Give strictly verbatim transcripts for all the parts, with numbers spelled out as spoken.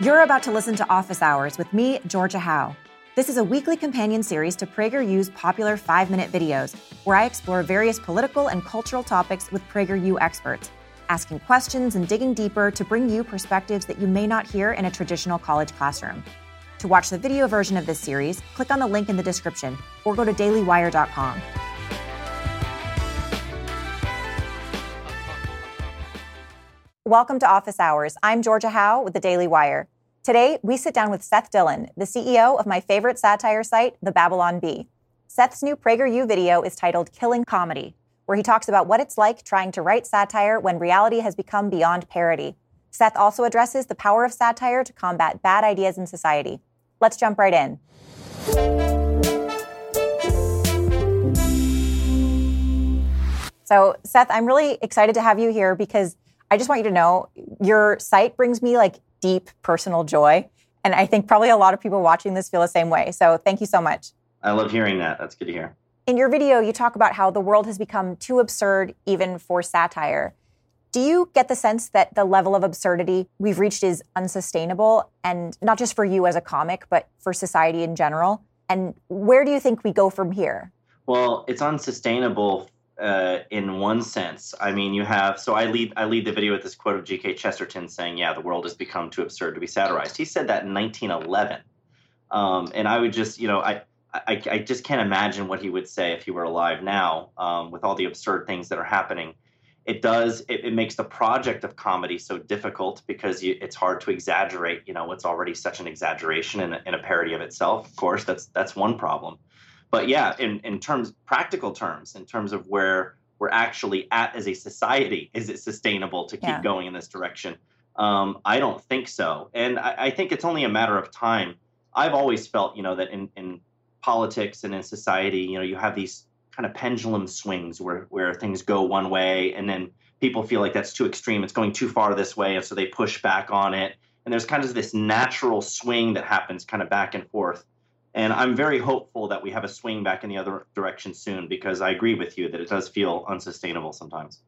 You're about to listen to Office Hours with me, Georgia Howe. This is a weekly companion series to PragerU's popular five-minute videos, where I explore various political and cultural topics with PragerU experts, asking questions and digging deeper to bring you perspectives that you may not hear in a traditional college classroom. To watch the video version of this series, click on the link in the description or go to daily wire dot com. Welcome to Office Hours. I'm Georgia Howe with The Daily Wire. Today, we sit down with Seth Dillon, the C E O of my favorite satire site, The Babylon Bee. Seth's new PragerU video is titled Killing Comedy, where he talks about what it's like trying to write satire when reality has become beyond parody. Seth also addresses the power of satire to combat bad ideas in society. Let's jump right in. So, Seth, I'm really excited to have you here because I just want you to know your site brings me, like, deep personal joy. And I think probably a lot of people watching this feel the same way. So thank you so much. I love hearing that. That's good to hear. In your video, you talk about how the world has become too absurd even for satire. Do you get the sense that the level of absurdity we've reached is unsustainable, and not just for you as a comic, but for society in general? And where do you think we go from here? Well, it's unsustainable Uh, in one sense. I mean, you have, so I lead I lead the video with this quote of G K. Chesterton saying, yeah, the world has become too absurd to be satirized. He said that in nineteen eleven. Um, and I would just, you know, I, I I just can't imagine what he would say if he were alive now, um, with all the absurd things that are happening. It does, it, it makes the project of comedy so difficult because you, it's hard to exaggerate, you know, what's already such an exaggeration and a, a parody of itself. Of course, that's that's one problem. But yeah, in, in terms, practical terms, in terms of where we're actually at as a society, is it sustainable to keep yeah. going in this direction? Um, I don't think so. And I, I think it's only a matter of time. I've always felt, you know, that in, in politics and in society, you know, you have these kind of pendulum swings where, where things go one way and then people feel like that's too extreme. It's going too far this way. And so they push back on it. And there's kind of this natural swing that happens kind of back and forth. And I'm very hopeful that we have a swing back in the other direction soon, because I agree with you that it does feel unsustainable sometimes.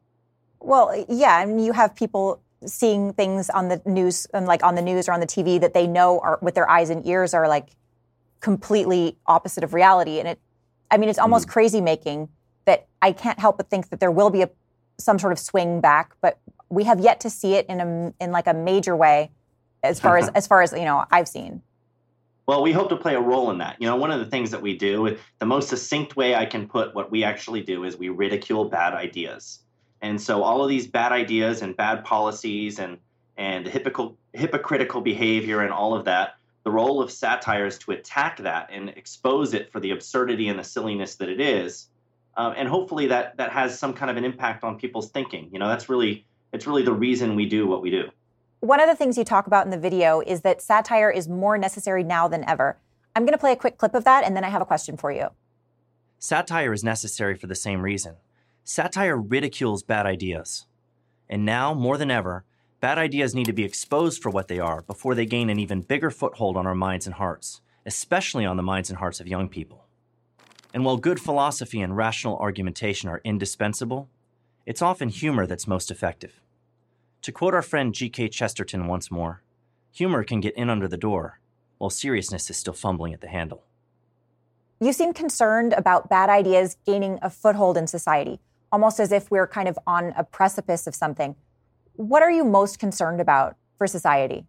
Well, yeah, I mean, you have people seeing things on the news, like on the news or on the T V that they know are with their eyes and ears are like completely opposite of reality. And it, I mean, it's almost mm-hmm. crazy making that I can't help but think that there will be a, some sort of swing back, but we have yet to see it in a in like a major way, as far as as far as you know I've seen. Well, we hope to play a role in that. You know, one of the things that we do, the most succinct way I can put what we actually do is we ridicule bad ideas. And so all of these bad ideas and bad policies and and hypocritical, hypocritical behavior and all of that, the role of satire is to attack that and expose it for the absurdity and the silliness that it is. Um, and hopefully that that has some kind of an impact on people's thinking. You know, that's really, it's really the reason we do what we do. One of the things you talk about in the video is that satire is more necessary now than ever. I'm going to play a quick clip of that, and then I have a question for you. Satire is necessary for the same reason. Satire ridicules bad ideas. And now, more than ever, bad ideas need to be exposed for what they are before they gain an even bigger foothold on our minds and hearts, especially on the minds and hearts of young people. And while good philosophy and rational argumentation are indispensable, it's often humor that's most effective. To quote our friend G K. Chesterton once more, humor can get in under the door, while seriousness is still fumbling at the handle. You seem concerned about bad ideas gaining a foothold in society, almost as if we're kind of on a precipice of something. What are you most concerned about for society?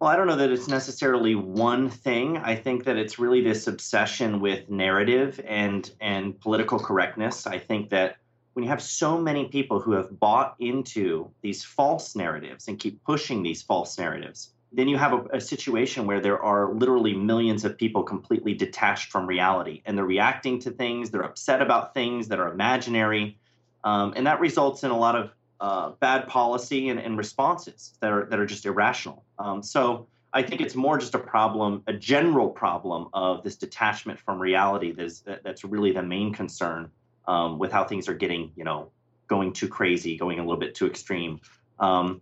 Well, I don't know that it's necessarily one thing. I think that it's really this obsession with narrative and, and political correctness. I think that when you have so many people who have bought into these false narratives and keep pushing these false narratives, then you have a, a situation where there are literally millions of people completely detached from reality, and they're reacting to things, they're upset about things that are imaginary, um, and that results in a lot of uh, bad policy and, and responses that are that are just irrational. Um, so I think it's more just a problem, a general problem of this detachment from reality that is, that, that's really the main concern. Um, with how things are getting, you know, going too crazy, going a little bit too extreme. Um,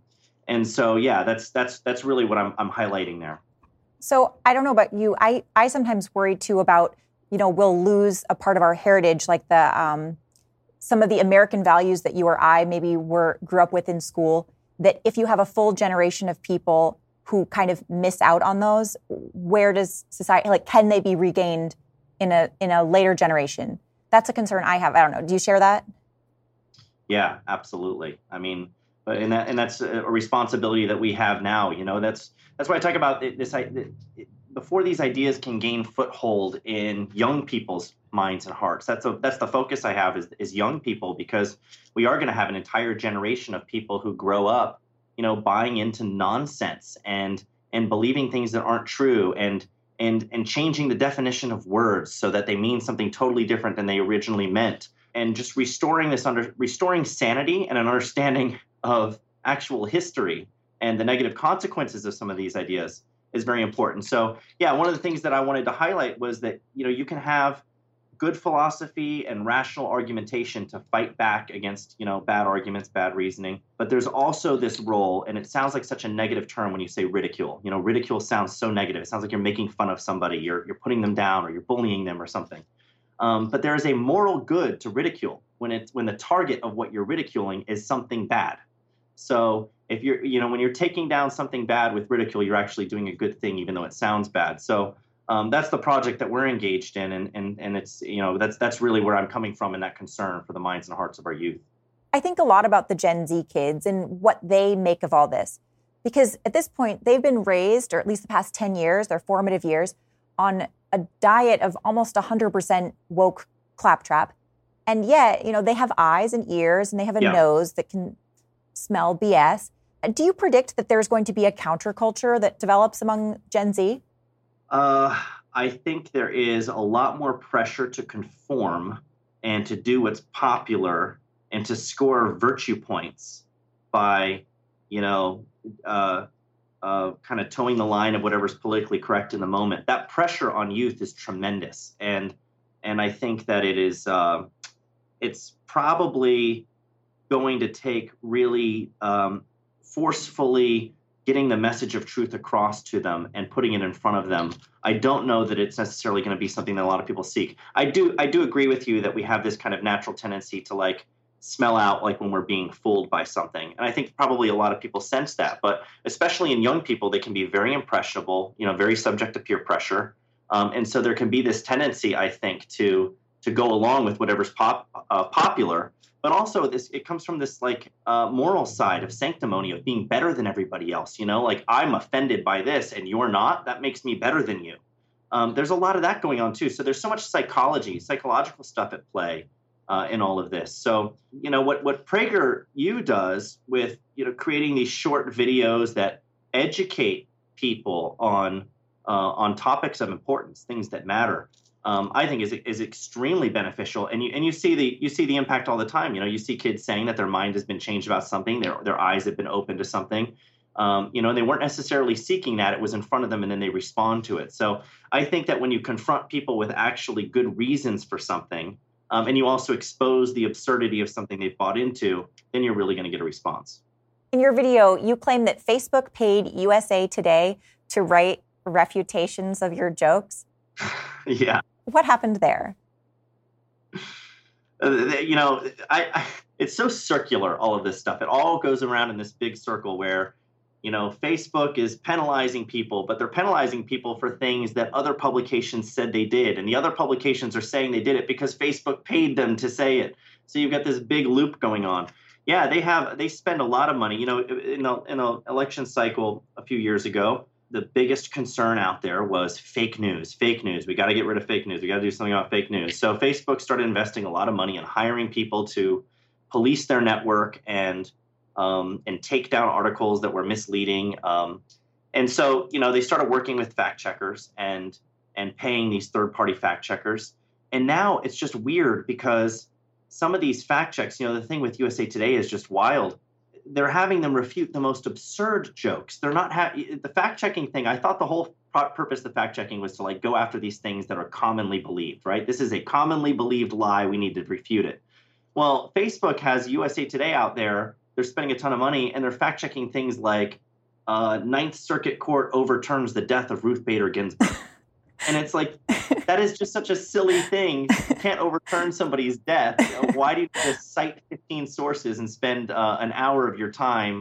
and so, yeah, that's that's that's really what I'm I'm highlighting there. So I don't know about you. I, I sometimes worry, too, about, you know, we'll lose a part of our heritage, like the um, some of the American values that you or I maybe were grew up with in school, that if you have a full generation of people who kind of miss out on those? Where does society, like, can they be regained in a in a later generation? That's a concern I have. I don't know. Do you share that? Yeah, absolutely. I mean, and that, and that's a responsibility that we have now. You know, that's that's why I talk about this. Before these ideas can gain foothold in young people's minds and hearts, that's a, that's the focus I have is is young people, because we are going to have an entire generation of people who grow up, you know, buying into nonsense and and believing things that aren't true and and and changing the definition of words so that they mean something totally different than they originally meant. And just restoring this under restoring sanity and an understanding of actual history and the negative consequences of some of these ideas is very important. So, yeah, one of the things that I wanted to highlight was that, you know, you can have good philosophy and rational argumentation to fight back against, you know, bad arguments, bad reasoning. But there's also this role, and it sounds like such a negative term when you say ridicule. You know, ridicule sounds so negative. It sounds like you're making fun of somebody, you're you're putting them down, or you're bullying them or something. Um, but there is a moral good to ridicule when it's when the target of what you're ridiculing is something bad. So if you're, you know, when you're taking down something bad with ridicule, you're actually doing a good thing, even though it sounds bad. So Um, that's the project that we're engaged in, and and and it's, you know, that's that's really where I'm coming from in that concern for the minds and hearts of our youth. I think a lot about the Gen Z kids and what they make of all this, because at this point they've been raised, or at least the past ten years, their formative years, on a diet of almost one hundred percent woke claptrap, and yet, you know, they have eyes and ears and they have a yeah. nose that can smell B S. Do you predict that there's going to be a counterculture that develops among Gen Z? Uh, I think there is a lot more pressure to conform and to do what's popular and to score virtue points by, you know, uh, uh, kind of towing the line of whatever's politically correct in the moment. That pressure on youth is tremendous. And and I think that it is uh, it's probably going to take really um, forcefully getting the message of truth across to them and putting it in front of them. I don't know that it's necessarily going to be something that a lot of people seek. I do I do agree with you that we have this kind of natural tendency to like smell out like when we're being fooled by something. And I think probably a lot of people sense that, but especially in young people, they can be very impressionable, you know, very subject to peer pressure. Um, and so there can be this tendency, I think, to to go along with whatever's pop, uh, popular. But also, this it comes from this like uh, moral side of sanctimony, of being better than everybody else. You know, like, I'm offended by this and you're not. That makes me better than you. Um, there's a lot of that going on, too. So there's so much psychology, psychological stuff at play uh, in all of this. So, you know, what what PragerU does with, you know, creating these short videos that educate people on uh, on topics of importance, things that matter, Um, I think is is extremely beneficial, and you and you see the you see the impact all the time. You know, you see kids saying that their mind has been changed about something, their their eyes have been opened to something. Um, you know, and they weren't necessarily seeking that; it was in front of them, and then they respond to it. So I think that when you confront people with actually good reasons for something, um, and you also expose the absurdity of something they've bought into, then you're really going to get a response. In your video, you claim that Facebook paid U S A Today to write refutations of your jokes. Yeah. What happened there? Uh, you know, I, I, it's so circular, all of this stuff. It all goes around in this big circle where, you know, Facebook is penalizing people, but they're penalizing people for things that other publications said they did. And the other publications are saying they did it because Facebook paid them to say it. So you've got this big loop going on. Yeah, they have they spend a lot of money. You know, in a, in an election cycle a few years ago, the biggest concern out there was fake news, fake news. We got to get rid of fake news. We got to do something about fake news. So Facebook started investing a lot of money in hiring people to police their network and um, and take down articles that were misleading. Um, and so, you know, they started working with fact checkers and and paying these third party fact checkers. And now it's just weird because some of these fact checks, you know, the thing with U S A Today is just wild. They're having them refute the most absurd jokes. They're not ha- the fact checking thing. I thought the whole purpose of the fact checking was to like go after these things that are commonly believed, right? This is a commonly believed lie. We need to refute it. Well, Facebook has U S A Today out there. They're spending a ton of money and they're fact checking things like uh, Ninth Circuit Court overturns the death of Ruth Bader Ginsburg. And it's like, that is just such a silly thing. You can't overturn somebody's death. You know, why do you just cite fifteen sources and spend uh, an hour of your time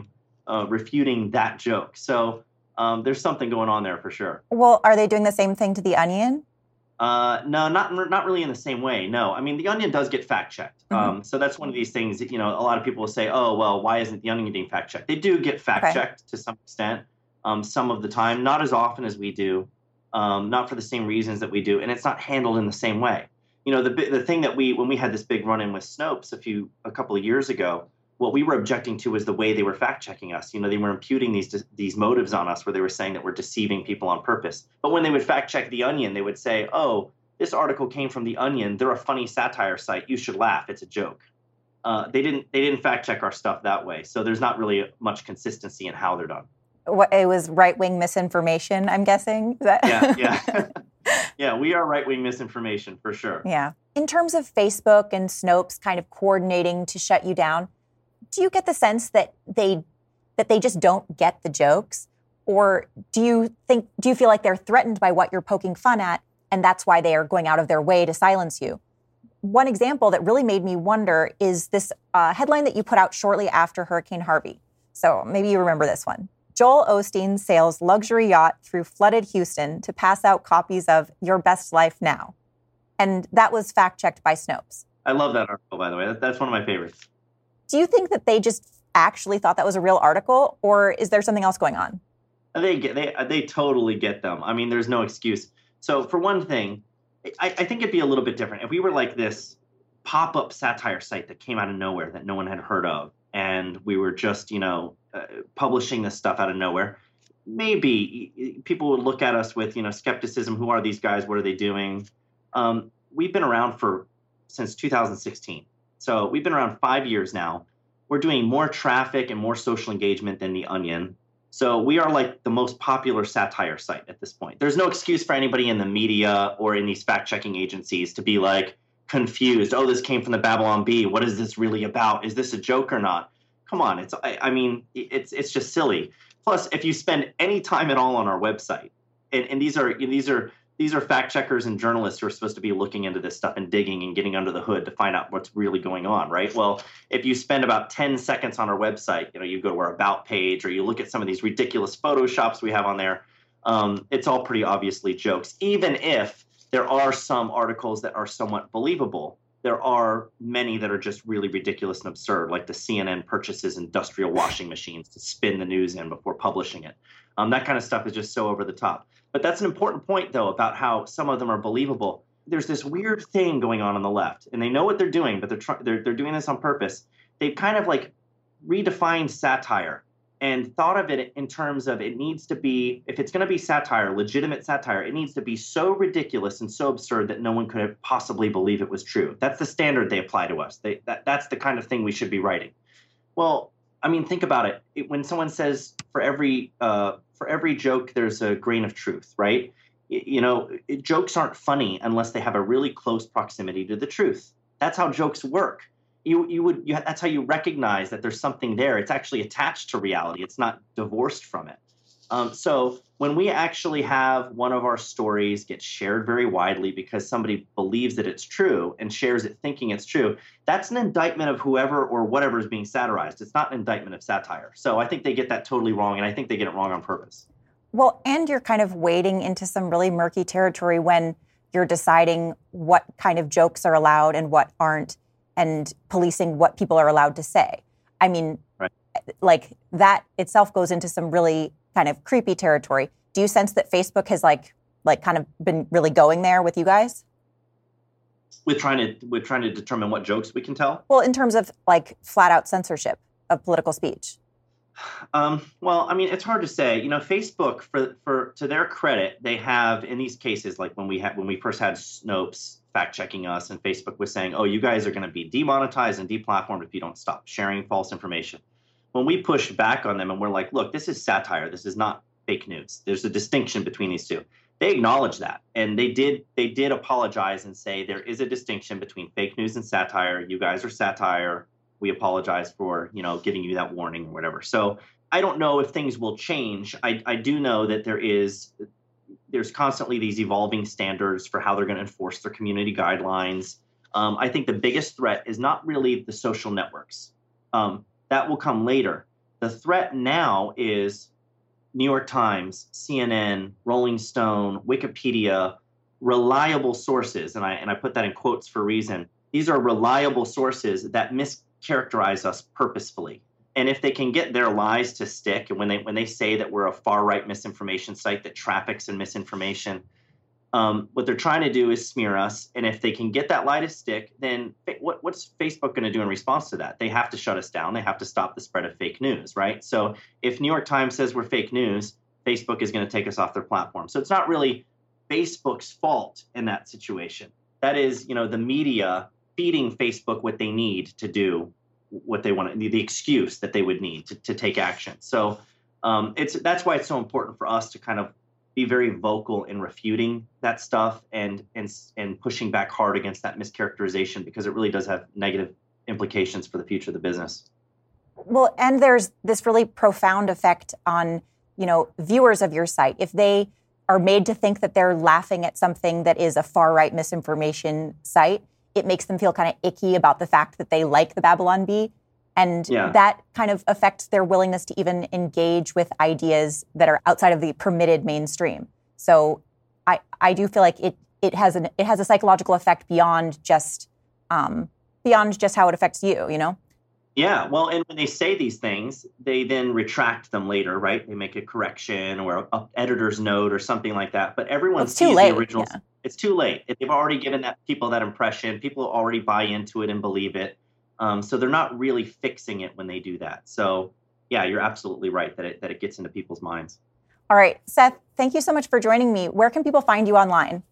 uh, refuting that joke? So um, there's something going on there for sure. Well, are they doing the same thing to The Onion? Uh, no, not not really in the same way. No, I mean, The Onion does get fact checked. Mm-hmm. Um, so that's one of these things that, you know, a lot of people will say, oh, well, why isn't The Onion getting fact checked? They do get fact checked okay. to some extent, um, some of the time, not as often as we do, um, not for the same reasons that we do. And it's not handled in the same way. You know, the the thing that we when we had this big run in with Snopes a few a couple of years ago, what we were objecting to was the way they were fact checking us. You know, they were imputing these these motives on us where they were saying that we're deceiving people on purpose. But when they would fact check The Onion, they would say, oh, this article came from The Onion. They're a funny satire site. You should laugh. It's a joke. Uh, they didn't they didn't fact check our stuff that way. So there's not really much consistency in how they're done. What, it was right wing misinformation, I'm guessing. Is that- yeah, yeah. Yeah, we are right-wing misinformation, for sure. Yeah. In terms of Facebook and Snopes kind of coordinating to shut you down, do you get the sense that they that they just don't get the jokes? Or do you think do you feel like they're threatened by what you're poking fun at, and that's why they are going out of their way to silence you? One example that really made me wonder is this uh, headline that you put out shortly after Hurricane Harvey. So maybe you remember this one. Joel Osteen sails luxury yacht through flooded Houston to pass out copies of Your Best Life Now. And that was fact-checked by Snopes. I love that article, by the way. That's one of my favorites. Do you think that they just actually thought that was a real article, or is there something else going on? They get, they, they totally get them. I mean, there's no excuse. So for one thing, I, I think it'd be a little bit different if we were like this pop-up satire site that came out of nowhere that no one had heard of, and we were just, you know, Uh, publishing this stuff out of nowhere. Maybe people would look at us with, you know, skepticism. Who are these guys? What are they doing? Um, we've been around for since two thousand sixteen. So we've been around five years now. We're doing more traffic and more social engagement than The Onion. So we are like the most popular satire site at this point. There's no excuse for anybody in the media or in these fact-checking agencies to be like confused. Oh, this came from the Babylon Bee. What is this really about? Is this a joke or not? Come on, it's I, I mean, it's it's just silly. Plus, if you spend any time at all on our website, and, and these are these are these are fact checkers and journalists who are supposed to be looking into this stuff and digging and getting under the hood to find out what's really going on, right? Well, if you spend about ten seconds on our website, you know, you go to our about page or you look at some of these ridiculous Photoshops we have on there, um, it's all pretty obviously jokes. Even if there are some articles that are somewhat believable, there are many that are just really ridiculous and absurd, like the C N N purchases industrial washing machines to spin the news in before publishing it. Um, that kind of stuff is just so over the top. But that's an important point, though, about how some of them are believable. There's this weird thing going on on the left, and they know what they're doing, but they're tr- they're, they're doing this on purpose. They've kind of like redefined satire and thought of it in terms of it needs to be, if it's going to be satire, legitimate satire, it needs to be so ridiculous and so absurd that no one could possibly believe it was true. That's the standard they apply to us. They, that, that's the kind of thing we should be writing. Well, I mean, think about it. It when someone says for every uh, for every joke, there's a grain of truth, right? You, you know, it, jokes aren't funny unless they have a really close proximity to the truth. That's how jokes work. You you would you, that's how you recognize that there's something there. It's actually attached to reality. It's not divorced from it. Um, so when we actually have one of our stories get shared very widely because somebody believes that it's true and shares it thinking it's true, that's an indictment of whoever or whatever is being satirized. It's not an indictment of satire. So I think they get that totally wrong, and I think they get it wrong on purpose. Well, and you're kind of wading into some really murky territory when you're deciding what kind of jokes are allowed and what aren't, and policing what people are allowed to say. I mean, right. Like that itself goes into some really kind of creepy territory. Do you sense that Facebook has like like kind of been really going there with you guys? We're trying to we're trying to determine what jokes we can tell? Well, in terms of like flat out censorship of political speech. Um, well, I mean, it's hard to say. You know, Facebook, for for to their credit, they have in these cases, like when we had when we first had Snopes fact-checking us, and Facebook was saying, oh, you guys are going to be demonetized and deplatformed if you don't stop sharing false information. When we push back on them and we're like, look, this is satire. This is not fake news. There's a distinction between these two. They acknowledge that. And they did they did apologize and say there is a distinction between fake news and satire. You guys are satire. We apologize for, you know, giving you that warning or whatever. So I don't know if things will change. I, I do know that there is... There's constantly these evolving standards for how they're going to enforce their community guidelines. Um, I think the biggest threat is not really the social networks. Um, that will come later. The threat now is New York Times, C N N, Rolling Stone, Wikipedia, reliable sources, and I and I put that in quotes for a reason. These are reliable sources that mischaracterize us purposefully. And if they can get their lies to stick, and when they when they say that we're a far-right misinformation site that traffics in misinformation, um, what they're trying to do is smear us. And if they can get that lie to stick, then what, what's Facebook going to do in response to that? They have to shut us down. They have to stop the spread of fake news, right? So if New York Times says we're fake news, Facebook is going to take us off their platform. So it's not really Facebook's fault in that situation. That is, you know, the media feeding Facebook what they need to do what they want to, the excuse that they would need to, to take action. So um, it's that's why it's so important for us to kind of be very vocal in refuting that stuff and and and pushing back hard against that mischaracterization, because it really does have negative implications for the future of the business. Well, and there's this really profound effect on, you know, viewers of your site. If they are made to think that they're laughing at something that is a far-right misinformation site, it makes them feel kind of icky about the fact that they like the Babylon Bee. And yeah. that kind of affects their willingness to even engage with ideas that are outside of the permitted mainstream. So I, I do feel like it it has an it has a psychological effect beyond just um, beyond just how it affects you, you know? Yeah, well, and when they say these things, they then retract them later, right? They make a correction or an editor's note or something like that. But everyone sees the original. Yeah. It's too late. They've already given that people that impression. People already buy into it and believe it. Um, so they're not really fixing it when they do that. So, yeah, you're absolutely right that it that it gets into people's minds. All right, Seth, thank you so much for joining me. Where can people find you online?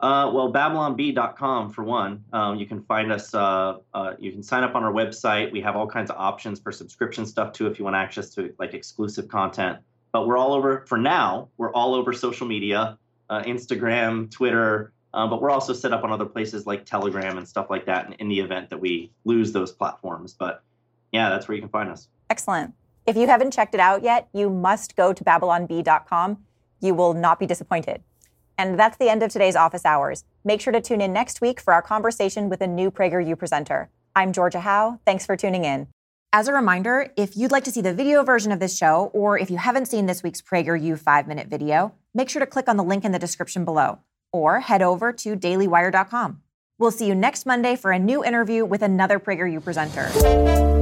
Uh, well, Babylon Bee dot com for one. Um, you can find us. Uh, uh, you can sign up on our website. We have all kinds of options for subscription stuff too, if you want access to like exclusive content. But we're all over for now. We're all over social media. Uh, Instagram, Twitter, uh, but we're also set up on other places like Telegram and stuff like that in, in the event that we lose those platforms. But yeah, that's where you can find us. Excellent. If you haven't checked it out yet, you must go to Babylon Bee dot com. You will not be disappointed. And that's the end of today's Office Hours. Make sure to tune in next week for our conversation with a new PragerU presenter. I'm Georgia Howe. Thanks for tuning in. As a reminder, if you'd like to see the video version of this show, or if you haven't seen this week's PragerU five-minute video, make sure to click on the link in the description below, or head over to daily wire dot com. We'll see you next Monday for a new interview with another PragerU presenter.